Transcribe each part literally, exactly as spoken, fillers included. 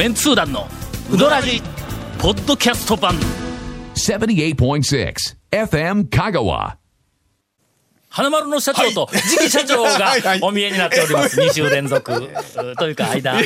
メンツー団のウドラジポッドキャスト版 ななじゅうはってんろく エフエム 香川花丸の社長と次期社長がお見えになっております。に週連続というか間間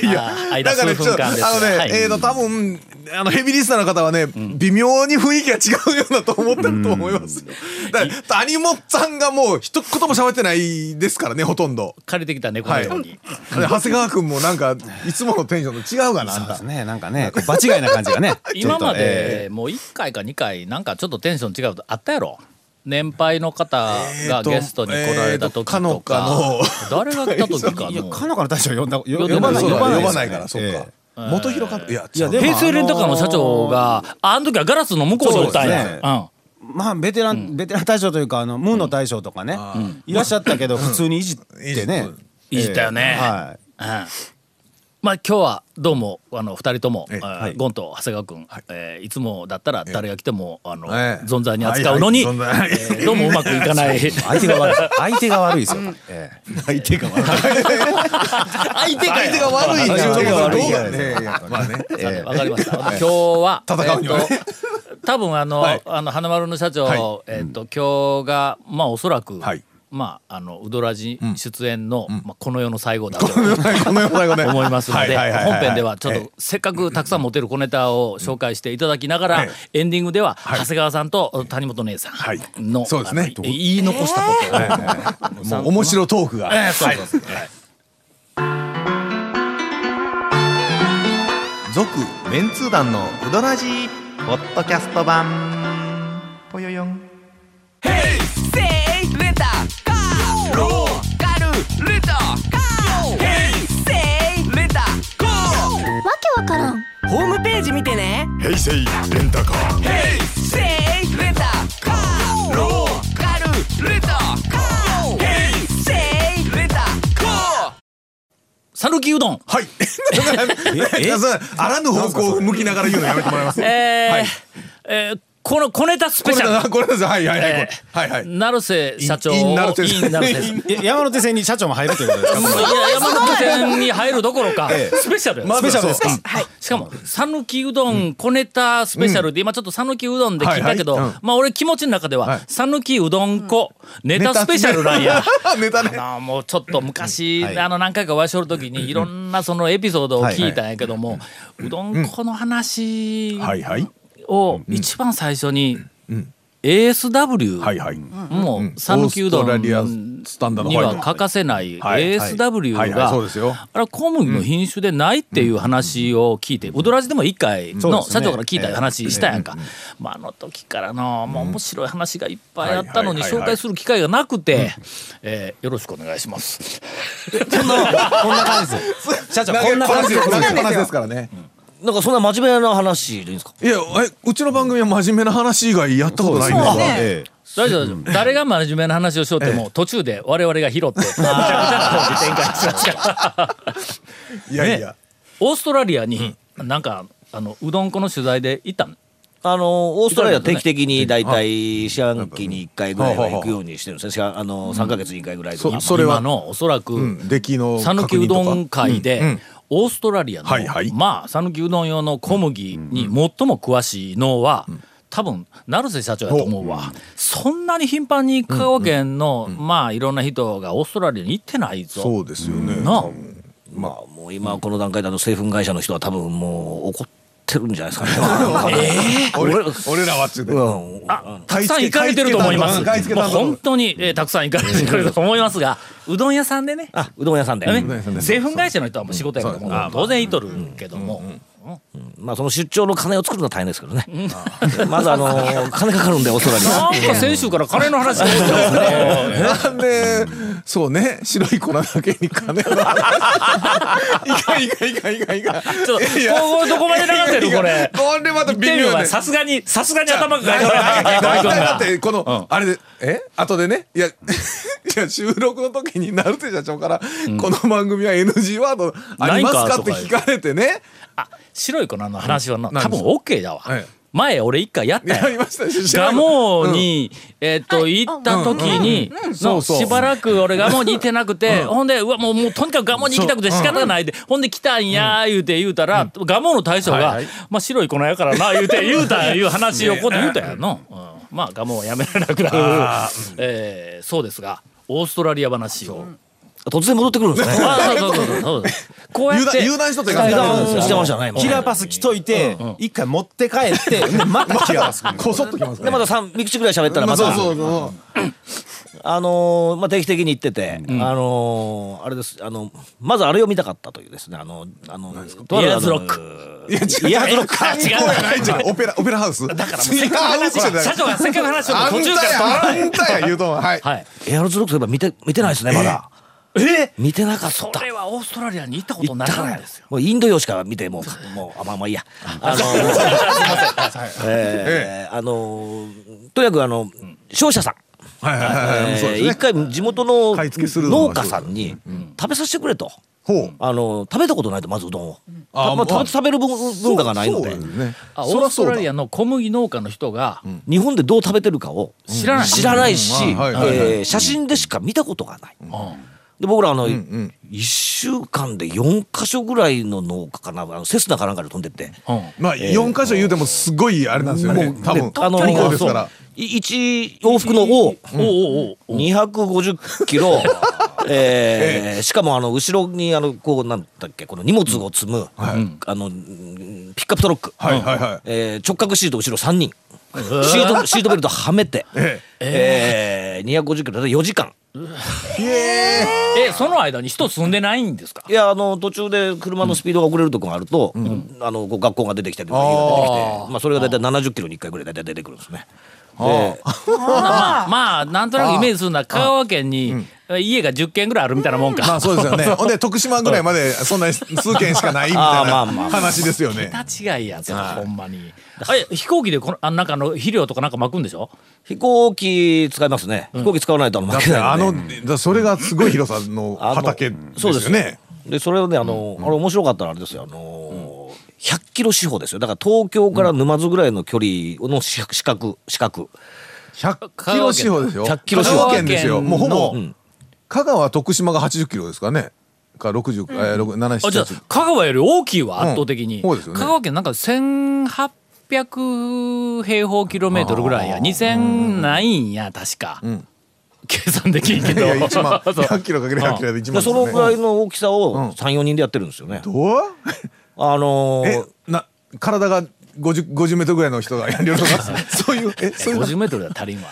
数分間です。あのね、はい、えーと多分あのヘビーリスナーの方はね、うん、微妙に雰囲気が違うようなと思ってると思いますよ。だから谷本さんがもう一言も喋ってないですからね、ほとんど借りてきた猫のように、はい、長谷川君もなんかいつものテンションと違うかな。そうですね、なんかね場違いな感じがね今までもういっかいかにかいなんかちょっとテンション違うとあったやろ。年配の方がゲストに来られた時とか、えーとえー、と誰が来た時かのいやかのかの大将呼んだ呼ばない呼ばないから、そうか元広か、いや平成レンタカーの社長があの時はガラスの向こうにおったんや、ね、うん、まあベテラン、うん、ベテラン大将というかあのムーンの大将とかね、うん、いらっしゃったけど、うん、普通にいじってね、いじったよね、えーはい、うん、まあ今日はどうもあのふたりとも、えーはい、ゴンと長谷川君、はいえー、いつもだったら誰が来ても、えーあのえー、存在に扱うのに、はいはいえー、どうもうまくいかない相手が悪い相手が悪いですよ、うんえー、相手が悪い相手が悪い相手が悪いわかりました。今日は戦うにはね、えー、多分あの、はい、あの花丸の社長、はいえー、と今日がまあおそらく、はいまあ、あのウドラジ出演の、うんまあ、この世の最後だと思いますので、本編ではちょっとせっかくたくさん持てる小ネタを紹介していただきながら、はい、エンディングでは長谷川さんと谷本姉さん の,、はいのね、言い残したことを、えー、もう面白トークが、えーそうそうそうはい、続メンツー団のウドラジポッドキャスト版ぽよよんローカルレタカー平成レタカーわけわからん。ホームページ見てね。平成レンタカー平成レタカーローカルレタカー平成レタカーサルキうどんはいえあらぬ方向を向きながら言うのやめてもらいます。えー、はいえーこの小ネタスペシャル、これです、はいはいはい、えー、はいはい、成瀬社長、山手線に社長も入るということですか。山手線に入るどころか、えー、スペシャル、スペシャルですか。はい、しかもさぬきうどん小ネタスペシャルで、うん、今ちょっとさぬきうどんで聞いたけど、はいはい、まあ俺気持ちの中ではさぬきうどん粉ネタスペシャルなんや。ネタね、あのもうちょっと昔、はい、あの何回かお会いしょる時にいろんなそのエピソードを聞いたんやけども、はいはい、うどん粉の話。うん、はいはい。を一番最初に エーエスダブリュー、はいはい、もう讃岐うどんには欠かせない エーエスダブリュー があれ小麦の品種でないっていう話を聞いて、うどらじでもいっかいの社長から聞いた話したやんか、まあ、あの時からのもう面白い話がいっぱいあったのに紹介する機会がなくて、えー、よろしくお願いしますこんな感じです社長、こんな感じですからね。なんかそんな真面目な話でいいんですか。いやえうちの番組は真面目な話以外やったことないんだから、ね、大丈夫大丈夫、誰が真面目な話をしようっても途中で我々が拾ってめちゃくちゃ展開しましたいやいや、ね、オーストラリアになんかあのうどん粉の取材で行ったの。あのオーストラリア定期的にだいたい四半期にいっかいぐらいは行くようにしてるんですよ。あのさんかげつにいっかいぐらいとか、うん、それは今のおそらく讃岐うどん会で、うんうん、オーストラリアの、はいはい、まあ讃岐うどん用の小麦に最も詳しいのは、うんうん、多分成瀬社長やと思うわ、うん、そんなに頻繁に香川県の、うんうん、まあいろんな人がオーストラリアに行ってないぞ。そうですよね。な、まあもう今この段階であの製粉会社の人は多分もう怒っててるんじゃないですかねえー、俺, 俺らはって、うん、あたくさん行かれてると思います。もう本当に、えー、たくさん行かれてると思いますが、うどん屋さんでね、あうどん屋さんでね、製粉会社の人はもう仕事やから、うん、もう当然いとるけども、うんうんうん、まあその出張の金を作るのは大変ですけどね、うん、まずあのー、金かかるんでオーストラリアなんか先週から金の話が出てますねなんでそうね、白い粉だけに金の話いかいかいかいかいかちょっと今後どこまで流せるこれこれまた微妙ね。さすがにさすがに頭が痛いだいだってこの、うん、あれでえ後でねいやいや収録の時に成瀬社長から、うん、この番組は エヌジー ワードありますかって聞かれてね、あ白い粉の話はな、うん、多分 OK だわ、はい、前俺一回やったよ。ガモにえっと行った時にしばらく俺ガモに行ってなくて、ほんでうわもうとにかくガモに行きたくて仕方ないで、ほんで来たんや言うて言うたらガモの大将がまあ白い粉やからな言うて言うたいう話をこう言うたやんの。まあガモはやめられなくなるそうですが、オーストラリア話を突然戻ってくるんですね。こうやって油断しとってキラーパス着といて一回持って帰ってまたキラーパスこそっときますね。またみっくちぐらい喋ったらまたあのまあ定期的に行ってて、あのあれです、あのまずあれを見たかったというですね、あのあのイエーズロック、イエーズロックは違う、オペラオペラハウスだから、せっかく話社長がせっかく話を途中からあんたや言うとんはいエアロズロックといえば見て見てないですねまだ。え見てなかった。それはオーストラリアに行ったことなかったんですよ。もうインド洋しか見てもうもうあまあまあいいや、あのとにかくあの商社さん一回地元の農家さんに食べさせてくれと、あの食べたことないと、まずうどんを食べる文化がないので、オーストラリアの小麦農家の人が日本でどう食べてるかを知らないし、写真でしか見たことがない。で僕らあのいっしゅうかんでよんかしょぐらいの農家かな、あのセスナかなんかで飛んでって、まあよんかしょ言うてもすごいあれなんですよね、多分あのいち往復のをにひゃくごじゅっキロ、しかもあの後ろにあのこうなんだっけこの荷物を積むあのピックアップトロック、直角シート後ろさんにん、シートシートベルトはめてにひゃくごじゅっキロでよじかん。えその間に人住んでないんですか。いやあの途中で車のスピードが遅れるとこがあると、あの学校が出てきたりとか出てきて、それが大体ななじゅっキロにいっかいぐらい大体出てくるんですね。まあまあなんとなくイメージするのは香川県に家がじゅっけんぐらいあるみたいなもんか。まあそうですよね。ほんで徳島ぐらいまでそんな数件しかないみたいな話ですよね。桁違いやつほんまに。飛行機でこのなんかの肥料とかなんか巻くんでしょ。飛行機使いますね。飛行機使わないと巻けないので。それがすごい広さの畑ですよね。でそれをねあのあれ面白かったらあれですよ、あのひゃっキロ四方ですよ。だから東京から沼津ぐらいの距離の四角四角。ひゃっキロ四方ですよ。ひゃっキロ四方ですよ。もうほぼ香川徳島がはちじゅっキロですからね。かろくじゅうえ六七七。あじゃあ香川より大きいわ圧倒的に。香川県なんかせんはっぴゃくへいほうキロメートルぐらいやにせんないんや確か。計算できんけど。ひゃっキロかけるひゃっキロでいちまん。そのぐらいの大きさをさんよにんでやってるんですよね。どう？あのー、えな体がごじゅうメートルぐらいの人がやるとかそういうえそういうごじゅうメートルは足りんわ、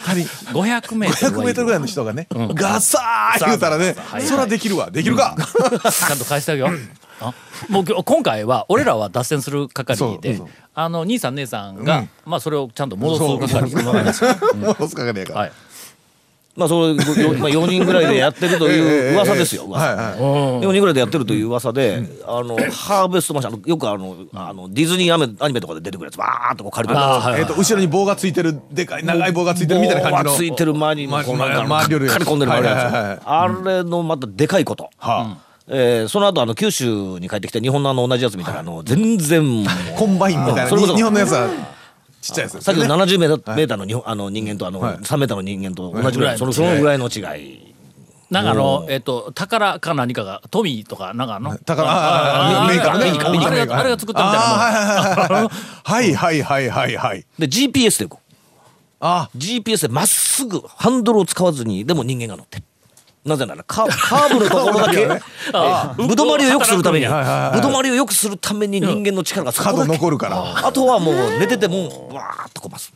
ごひゃくメートルぐらいの人がねガサー言うたらね、そらできるわできるかちゃんと返してあげよう。もう今回は俺らは脱線する係で、あの兄さん姉さんがまあそれをちゃんと戻す係戻す係やから、まあそうよにんぐらいでやってるという噂ですよ。よにんぐらいでやってるという噂で、あのハーベストマシンよくあのあのディズニーアメアニメとかで出てくるやつバーっとこう借りて、えっと後ろに棒がついてるでかい長い棒がついてるみたいな感じの棒がついてる前にこうなんか刈り込んでるやつ、あれのまたでかいこと。えー、その後あの九州に帰ってきて日本のあの同じやつみたいなあの全然コンバインみたいな日本のやつは。ちっちゃいですね。さっきのななじゅうメーターの人あの人間とあのさんメーターの人間と同じぐらい、そのそのぐらいの違い。なんかあのえっと宝か何かがトミーとかなんかの宝メーカーメーカーあれがあれが作ったみたいなもん。はいはいはいはいはい。で ジーピーエス でこう。あ ジーピーエス でまっすぐハンドルを使わずにでも人間が乗ってる。なぜならカーブのところだけぶどまりを良くするためにぶどまりを良くするために人間の力がそこだけ残るから、あとはもう寝ててもわーっとこます。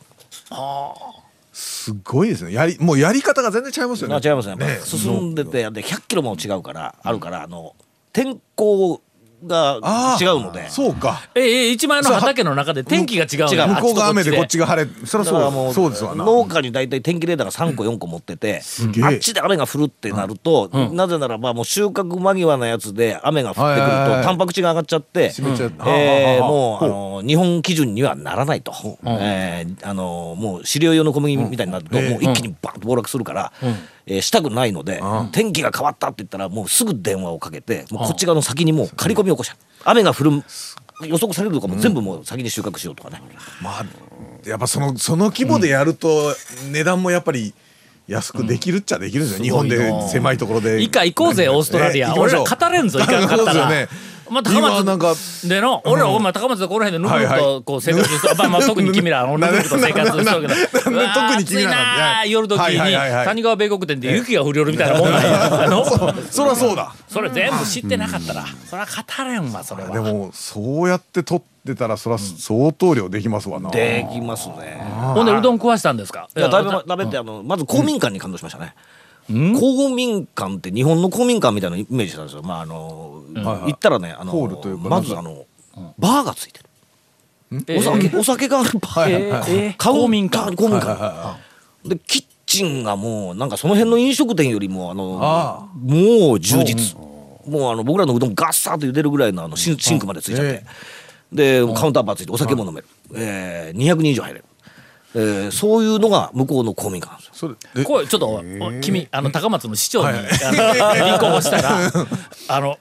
すごいですね。やりもうやり方が全然違いますよね。違いますね。進んでてでひゃっキロも違うからあるから、あの天候が違うので。そうか。ええ一枚の畑の中で天気が違う。向こうが雨でこっちが晴れ。そりゃそう。そうですわな。農家に大体天気レーダーがさんこよんこ持ってて、あっちで雨が降るってなると、なぜならばもう収穫間際のやつで雨が降ってくるとタンパク質が上がっちゃって、もうあの日本基準にはならないと。あのもう飼料用の小麦みたいになるともう一気にバーンと暴落するから。したくないので、天気が変わったって言ったらもうすぐ電話をかけて、こっち側の先にもう刈り込みを起こしちゃう。雨が降る予測されるとかも全部もう先に収穫しようとかね、うん、まあやっぱそのその規模でやると値段もやっぱり安くできるっちゃできるんですよ、うん、日本で狭いところで。イカ行こうぜオーストラリア、俺ら語れんぞイカ買ったら。まあ高松での俺らお前高松でこの辺でぬるぬるとこう生活して、まあ特に君らぬるぬると生活してるけど、特に君らなんて夜時に谷川米国店で雪が降りよるみたいなもんなんや。そりゃそうだ、それ全部知ってなかったらそりゃ語れんわ。それはでもそうやって取ってたらそりゃ相当量できますわな。できますね。ほんでうどん食わしたんですか。いやだいぶ食べて、あのまず公民館に感動しましたね。公民館って日本の公民館みたいなイメージしたんですよ。まああの行ったらね、あのまずあのバーがついてる、お酒お酒があるバー、公民館公民館で、キッチンがもうなんかその辺の飲食店よりもあのもう充実、もうあの僕らのうどんガッサーと茹でるぐらいのあのシンクまでついちゃって、でカウンターバーついてお酒も飲める、えにひゃくにん以上入れる。えー、そういうのが向こうの公民館ですよ。これちょっと君あの高松の市長に立候補したら、あの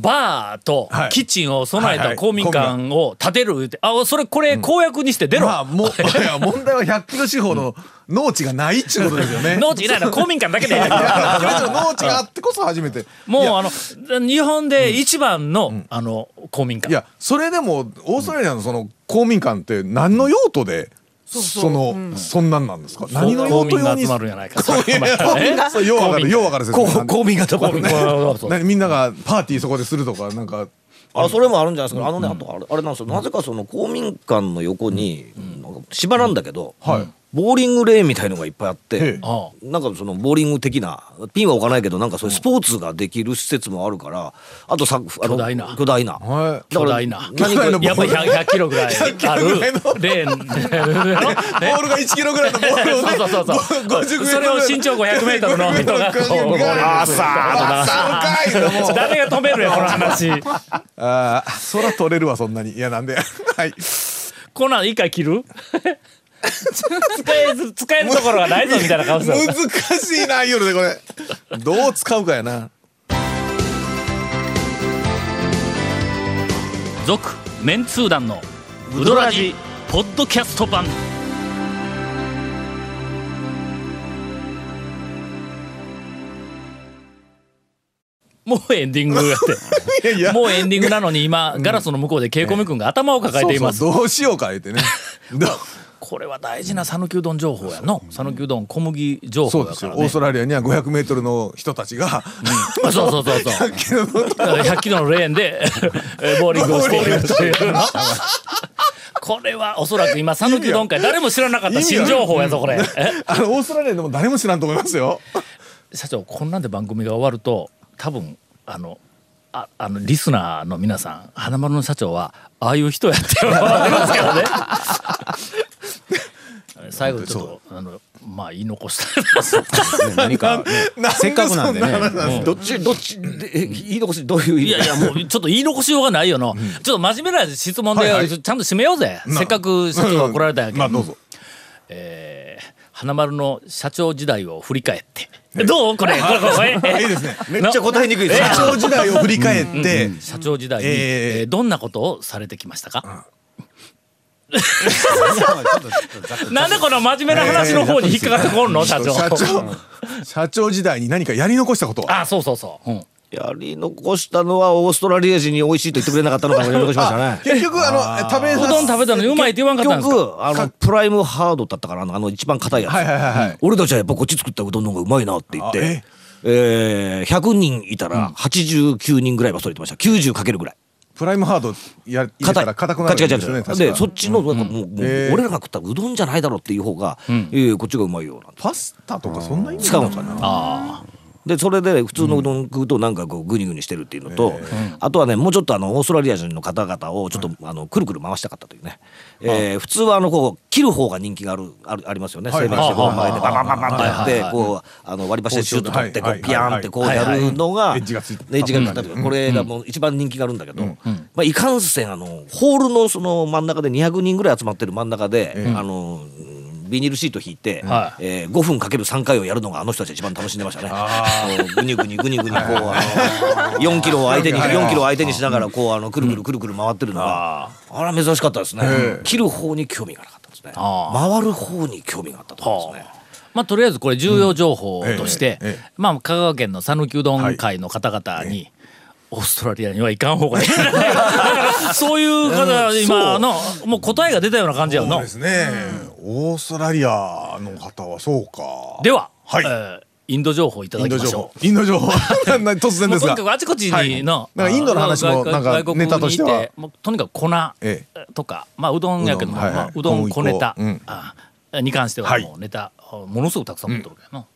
バーとキッチンを備えた公民館を建てる言って、あそれこれ公約にして出ろ。問題はひゃっキロ四方の農地がないっちゅうことですよね。農地いないな、公民館だけで。農地があってこそ初めて。もうあの日本で一番のあの公民館。いやそれでもオーストラリアのその公民館って何の用途で。そのそんなんなんですか。何の用途用に公民が集まるんじゃないか。要はから要はからですね。公民が集まる。何みんながパーティーそこでするとかなんか。あそれもあるんじゃないですか。あのねあとあれなんですよ。なぜかその公民館の横に芝なんだけど、ボーリングレーンみたいのがいっぱいあって、なんかそのボーリング的なピンは置かないけどなんかそういうスポーツができる施設もあるから、あとさ巨大な巨大な巨大なやっぱりひゃっキロぐらいあるレーン、ボールがいちキロぐらいのボールをね、そうそうそう、それを身長ごひゃくメートルの人がこうあさあ誰が止めるやこの話。あ空取れるわそんなに。いやなんではいこんなん一回切る。使えず使えるところがないぞみたいな顔してる。難しいな夜でこれどう使うかやな。続メンツー団のウドラジポッドキャスト版。もうエンディングやっていやいやもうエンディングなのに今ガラスの向こうでケイコミ君が頭を抱えています。そうそうどうしようか言ってね。これは大事な讃岐うどん情報やの。讃岐うどん小麦情報だからね。オーストラリアにはごひゃくメートルの人たちがそうそうそうそうひゃっキロのレーンでボーリングをしているというの。これはおそらく今讃岐うどん界誰も知らなかった新情報やぞこれ。あのオーストラリアでも誰も知らんと思いますよ。社長こんなんで番組が終わると多分あの。ああのリスナーの皆さん花丸の社長はああいう人やって思われますけどね。最後ちょっとあのまあ言い残した、ね、何か、ね、せっかくなんでねどっちどっちで言い残しどういういやいやもうちょっと言い残しようがないよの、うん、ちょっと真面目な質問で、はい、はい、ちゃんと締めようぜせっかく社長が来られたんやけど、うん、まあどうぞ、えー、花丸の社長時代を振り返って。どうこれいいですね。めっちゃ答えにくいです。社長時代を振り返って社長時代にどんなことをされてきましたか。なんでこの真面目な話の方に引っかかってこんの社長。社長時代に何かやり残したことは。あ、そうそうそう。やり残したのはオーストラリア人に美味しいと言ってくれなかったのかもやり残しましたね。結局あの食べうどん食べたのにうまいって言わんかったんですか。結局あのプライムハードだったからあの一番硬いやつ。俺たちはやっぱこっち作ったうどんの方がうまいなって言って、えー、ひゃくにんいたらはちじゅうきゅうにんぐらいはそれてました。きゅうじゅうかけるぐらい。プライムハードや入れたら硬くなるんですよね。でそっちの俺らが食ったうどんじゃないだろうっていう方がこっちがうまいよ。パスタとかそんな意味使うんですかね。ああ。でそれで普通のうどん食うとなんかこうグニグニしてるっていうのと、あとはねもうちょっとあのオーストラリア人の方々をちょっとあのくるくる回したかったというね。え普通はあのこう切る方が人気があるありますよね。製麺してこう前でババババとやってこうあの割り箸でシュッと取ってこうピヤンってこうやるのがエッジがついたこれがもう一番人気があるんだけど、まあいかんせんあのホールのその真ん中でにひゃくにんぐらい集まってる真ん中であの。ビニールシート引いて、はいえー、ごふんかけるさんかいをやるのがあの人たち一番楽しんでましたね。あグニグニグニグニこうあのよんキロを相手によんキロを相手にしながらこうあのくるくるくるくる回ってるのが、うん、あら珍しかったですね。切る方に興味がなかったですね。回る方に興味があったと思うんですね。まあ、とりあえずこれ重要情報として、うんええええまあ、香川県の讃岐うどん会の方々に、はいええ、オーストラリアには行かん方がいいそういう方今のもう答えが出たような感じやの。そうですね、うん、オーストラリアの方はそうか。では、はいえーインド情報いただきましょう。インド情報突然ですが、とにかくあちこちにの、はい、なんかインドの話もなんかネタとしてはもうとにかく粉とか、ええまあ、うどんやけどもうどん、はいはい、うどん小ネタ、うん、に関してはもうネタ、はい、ものすごくたくさん持ってるけどな、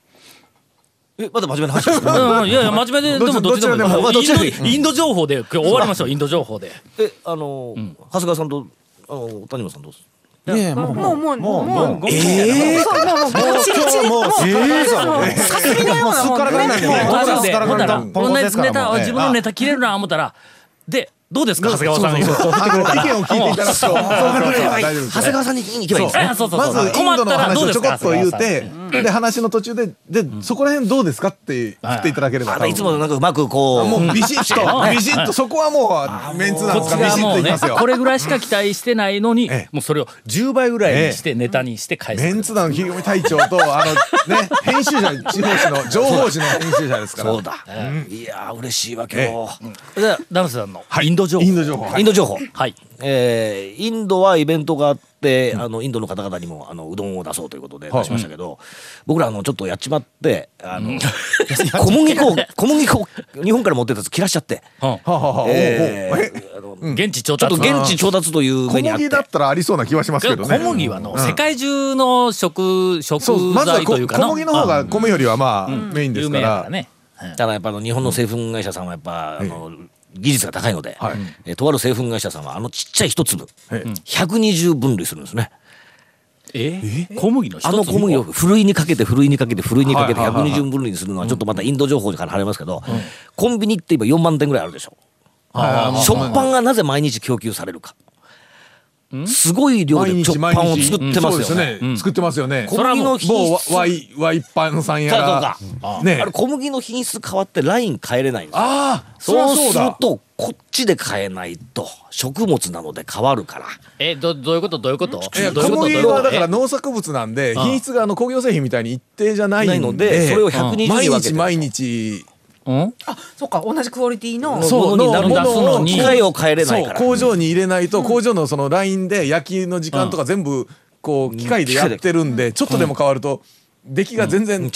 うん、えまだ真面目な話ですか、うん、いやいや真面目ででもどっちでもいいインド、インド情報で終わりましょう。インド情報でえあの、うん、長谷川さんとあの谷間さんどうですね、えもうもうもうもうもうもうええもうもうええさもう先のようなもう同じネタ自分のネタ切れるな思ったらでどうですか長谷川さんに意見を聞いていただくと長谷川さんに行けばいいですね。まずインドの話をちょこっと言うてで話の途中ででそこら辺どうですかって言っていただければいつもなんかうまくこうもうビシッとビシッとそこはもうメンツなんですかビシッといきますよ。これぐらいしか期待してないのにもうそれをじゅうばいぐらいにしてネタにして返すメンツ団の切り込み隊長とあのね編集者地方紙の情報紙の編集者ですから。そうだいや嬉しいわけよ。じゃあダムさんのインドインド情報インド情報はい、えー、インドはイベントがあって、うん、あのインドの方々にもあのうどんを出そうということで出しましたけど、うん、僕らあのちょっとやっちまってあの、うん、小麦粉を小麦粉を日本から持ってたやつ切らしちゃって現地調達ちょっと現地調達という目にあって小麦だったらありそうな気はしますけどね。小麦はの、うん、世界中の食食材というかな、ま、小麦の方が米よりはまあ、うん、メインですから、有名だからね、うん、ただやっぱあの日本の製粉会社さんはやっぱ、うん、あの、ええ技術が高いので、はいえー、とある製粉会社さんはあのちっちゃい一粒ひゃくにじゅう分類するんですね。ええ小麦の一つあの小麦をふるいにかけてふるいにかけてふるいにかけてひゃくにじゅう分類にするのはちょっとまたインド情報から離れますけど、うん、コンビニって今よんまん店ぐらいあるでしょ、うん、食パンがなぜ毎日供給されるか、うん、すごい量で食パンを作ってますよ ね, 毎日毎日、うん、そうですね、うん、作ってますよね。小麦の品質ワイパンさんやら、ね、あれ小麦の品質変わってライン変えれないんですよ。あそうするとこっちで買えないと食物なので変わるから。え ど, どういうことどういうこと小麦はだから農作物なんで品質があの工業製品みたいに一定じゃないのでそれをひゃくにじゅうに分けて毎日毎日うん、あそうか同じクオリティのものになるんだその機械を変えれないから工場に入れないと、うん、工場のそのラインで焼きの時間とか全部こう機械でやってるんで、うん、ちょっとでも変わると出来が全然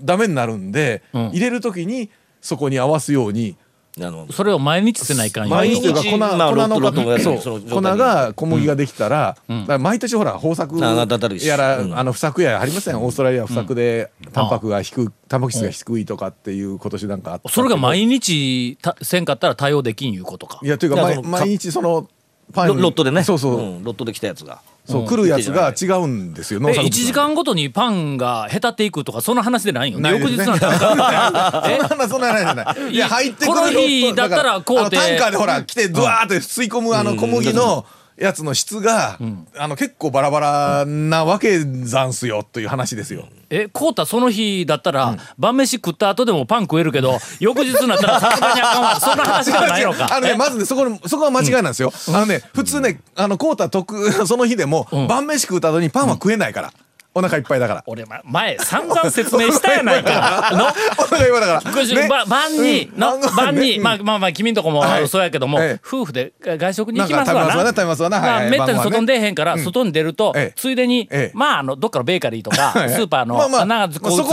ダメになるんで、うん、入れる時にそこに合わすように、うん、あのそれを毎日してない感じ毎日というか 粉, 粉の粉が小麦ができた ら,、うん、だから毎年ほら豊作やら、うん、あの不作やありません、うん、オーストラリアは不作で、うん、タンパクが低くタンパク質が低いとかっていう今年なんかあったそれが毎日せんかったら対応できんいうことか。いやというか 毎, 毎日そのパン ロ, ロットでねそうそう、うん、ロットで来たやつがそう、うん、来るやつが違うんですよ。えいちじかんごとにパンがへたっていくとかその話でないよね。翌日なんてそんな話じゃないいや入ってくるこの日だったらこうてタンカーでほら来てドワーって吸い込むあの小麦のやつの質が、うん、あの結構バラバラなわけざんすよという話ですよ。えこうたその日だったら、うん、晩飯食った後でもパン食えるけど翌日になったらさすがにあかんわそんな話がないのかあの、ね、まずねそこ、そこは間違いなんですよ、うん、あのね普通ねあのこうた特その日でも、うん、晩飯食った後にパンは食えないから、うんお腹いっぱいだから俺前散々説明したやないかのお腹いっぱいだから晩に晩にまあまあまあ君んとこもそうやけども夫婦で外食に行きますわなめったに外に出へんから外に出るとついでにまああのどっかのベーカリーとかスーパーの穴がついてると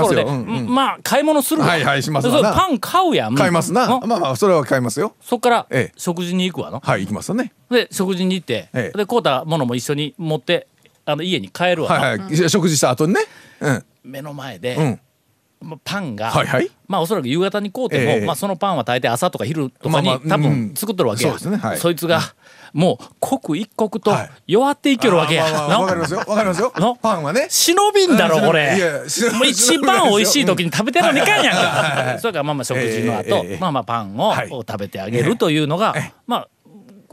ころでまあ買い物するわパン買うやん買いますなまあまあそれは買いますよ。そっから食事に行くわのはい行きますね。で食事に行ってで買うたものも一緒に持ってあの家に帰るわ、はいはいうん、食事した後にね、うん、目の前で、うんまあ、パンが、はいはいまあ、おそらく夕方に買うても、えーまあ、そのパンは大体朝とか昼とかに、まあまあ、多分作っとるわけや、うん そ, ねはい、そいつが、うんもう刻一刻と弱っていけるわけや。わかりますよわかりますよパンはね忍びんだろこれ。いやもう一番美味しい時に食べてるのにかんやんかそれからまあまあ食事の後、えーえー、まあまあパンを食べてあげるというのが、はい、まあ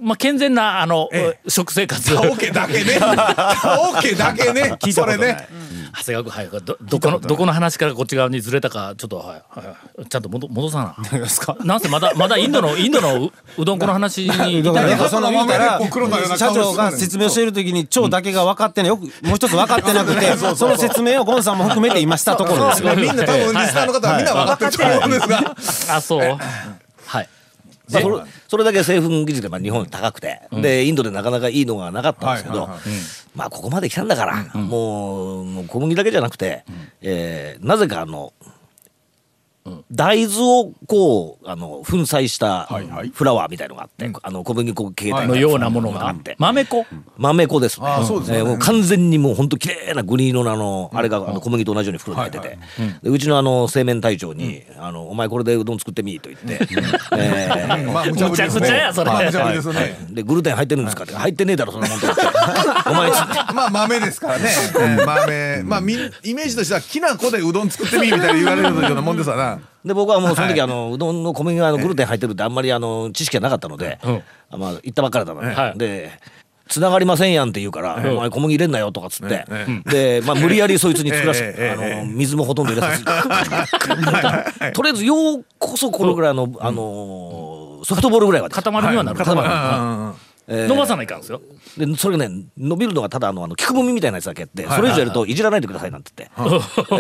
まあ、健全なあの、ええ、食生活。タオケだけね。タオケだけね。それね。長谷川君、はい、ど, どこのどこの話からこっち側にずれたかちょっと、はいはい、ちゃんと 戻, 戻さな。なんせまだまだインドのインドの う, うどんこの話に。だからその言うたら社長が説明をしているときに腸だけが分かってね、よくもう一つ分かってなくて、その説明をゴンさんも含めて今したところです。みんな多分リスナーの方はみんな分かってると思うんですが。あ、そう。はい。まあ、そ, れそれだけ製粉技術が日本高くて、うん、でインドでなかなかいいのがなかったんですけど、はいはいはい、まあここまで来たんだから、うん、もう小麦だけじゃなくて、うん、えー、なぜかあの、うん、大豆をこうあの粉砕したフラワーみたいのがあって、はいはい、あの小麦粉系のようなものがあって、はい、豆粉豆粉ですね。あ、そうですね、えー、もう完全にもうほんと綺麗なグリーン色のあの、うん、あれがあの小麦と同じように袋に入ってて、はいはい、うん、でうちのあの製麺隊長に、うん、あのお前これでうどん作ってみーと言って、うん、えーまあ、むちゃくちゃやそれ、まあ、むちゃぶりですよね、はいはい、でグルテン入ってるんですかって、入ってねえだろそんなもんとお前まあ豆ですからね、えー、豆、まあ、みイメージとしてはきな粉でうどん作ってみーみたいに言われるようなもんですわな。で僕はもうその時あのうどんの小麦があのグルテン入ってるってあんまりあの知識がなかったので、まあ言ったばっかりだったので、つながりませんやんって言うからお前小麦入れんなよとかっつって、でまあ無理やりそいつに作らせて、あの水もほとんど入れさせてとりあえずようこそこのぐらいのあのソフトボールぐらいは固まるにはなる、固まる、えー、伸ばさないかんですよ。でそれがね、伸びるのがただあのあの木くぼみみたいなやつだけやって、はいはいはい、それ以上やるといじらないでくださいなんて言って、はい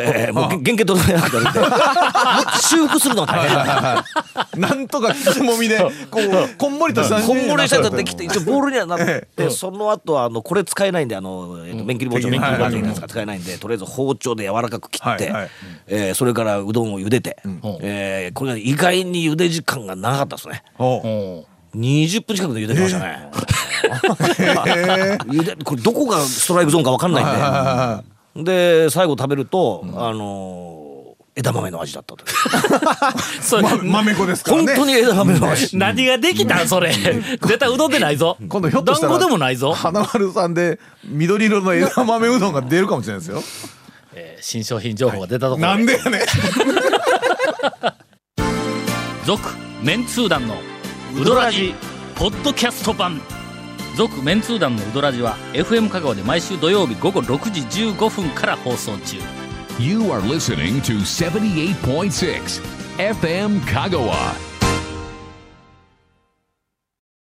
はい、えー、もう原型取れなくなるって修復するのが大変だ、はいはいはい、なんとか木くぼみでこうこんもりとしたこんもりしたやつできて一応ボールにはなって、でその後はあのこれ使えないんで、あの、えー、と麺切り包丁、麺切り包丁のやつが使えないんで、とりあえず包丁で柔らかく切って、はいはい、えー、それからうどんを茹でて、うん、えー、これが意外に茹で時間が長かったですね。おにじゅっぷん近くで茹でてましたね、えー、これどこがストライクゾーンか分かんないんで、で最後食べると、うん、あのー、枝豆の味だったとそう、ま、豆子ですからね、本当に枝豆の味、何ができたんそれ絶対うどんでないぞ、今度ひょっとしたら団子でもないぞ、花丸さんで緑色の枝豆うどんが出るかもしれないですよ、えー、新商品情報が出たところ、はい、なんでやね続メンツー団のウドラジポッドキャスト版、続メンツー団のウドラジは エフエム 香川で毎週土曜日午後ろくじじゅうごふんから放送中。 You are listening to ななじゅうはちてんろく エフエム 香川。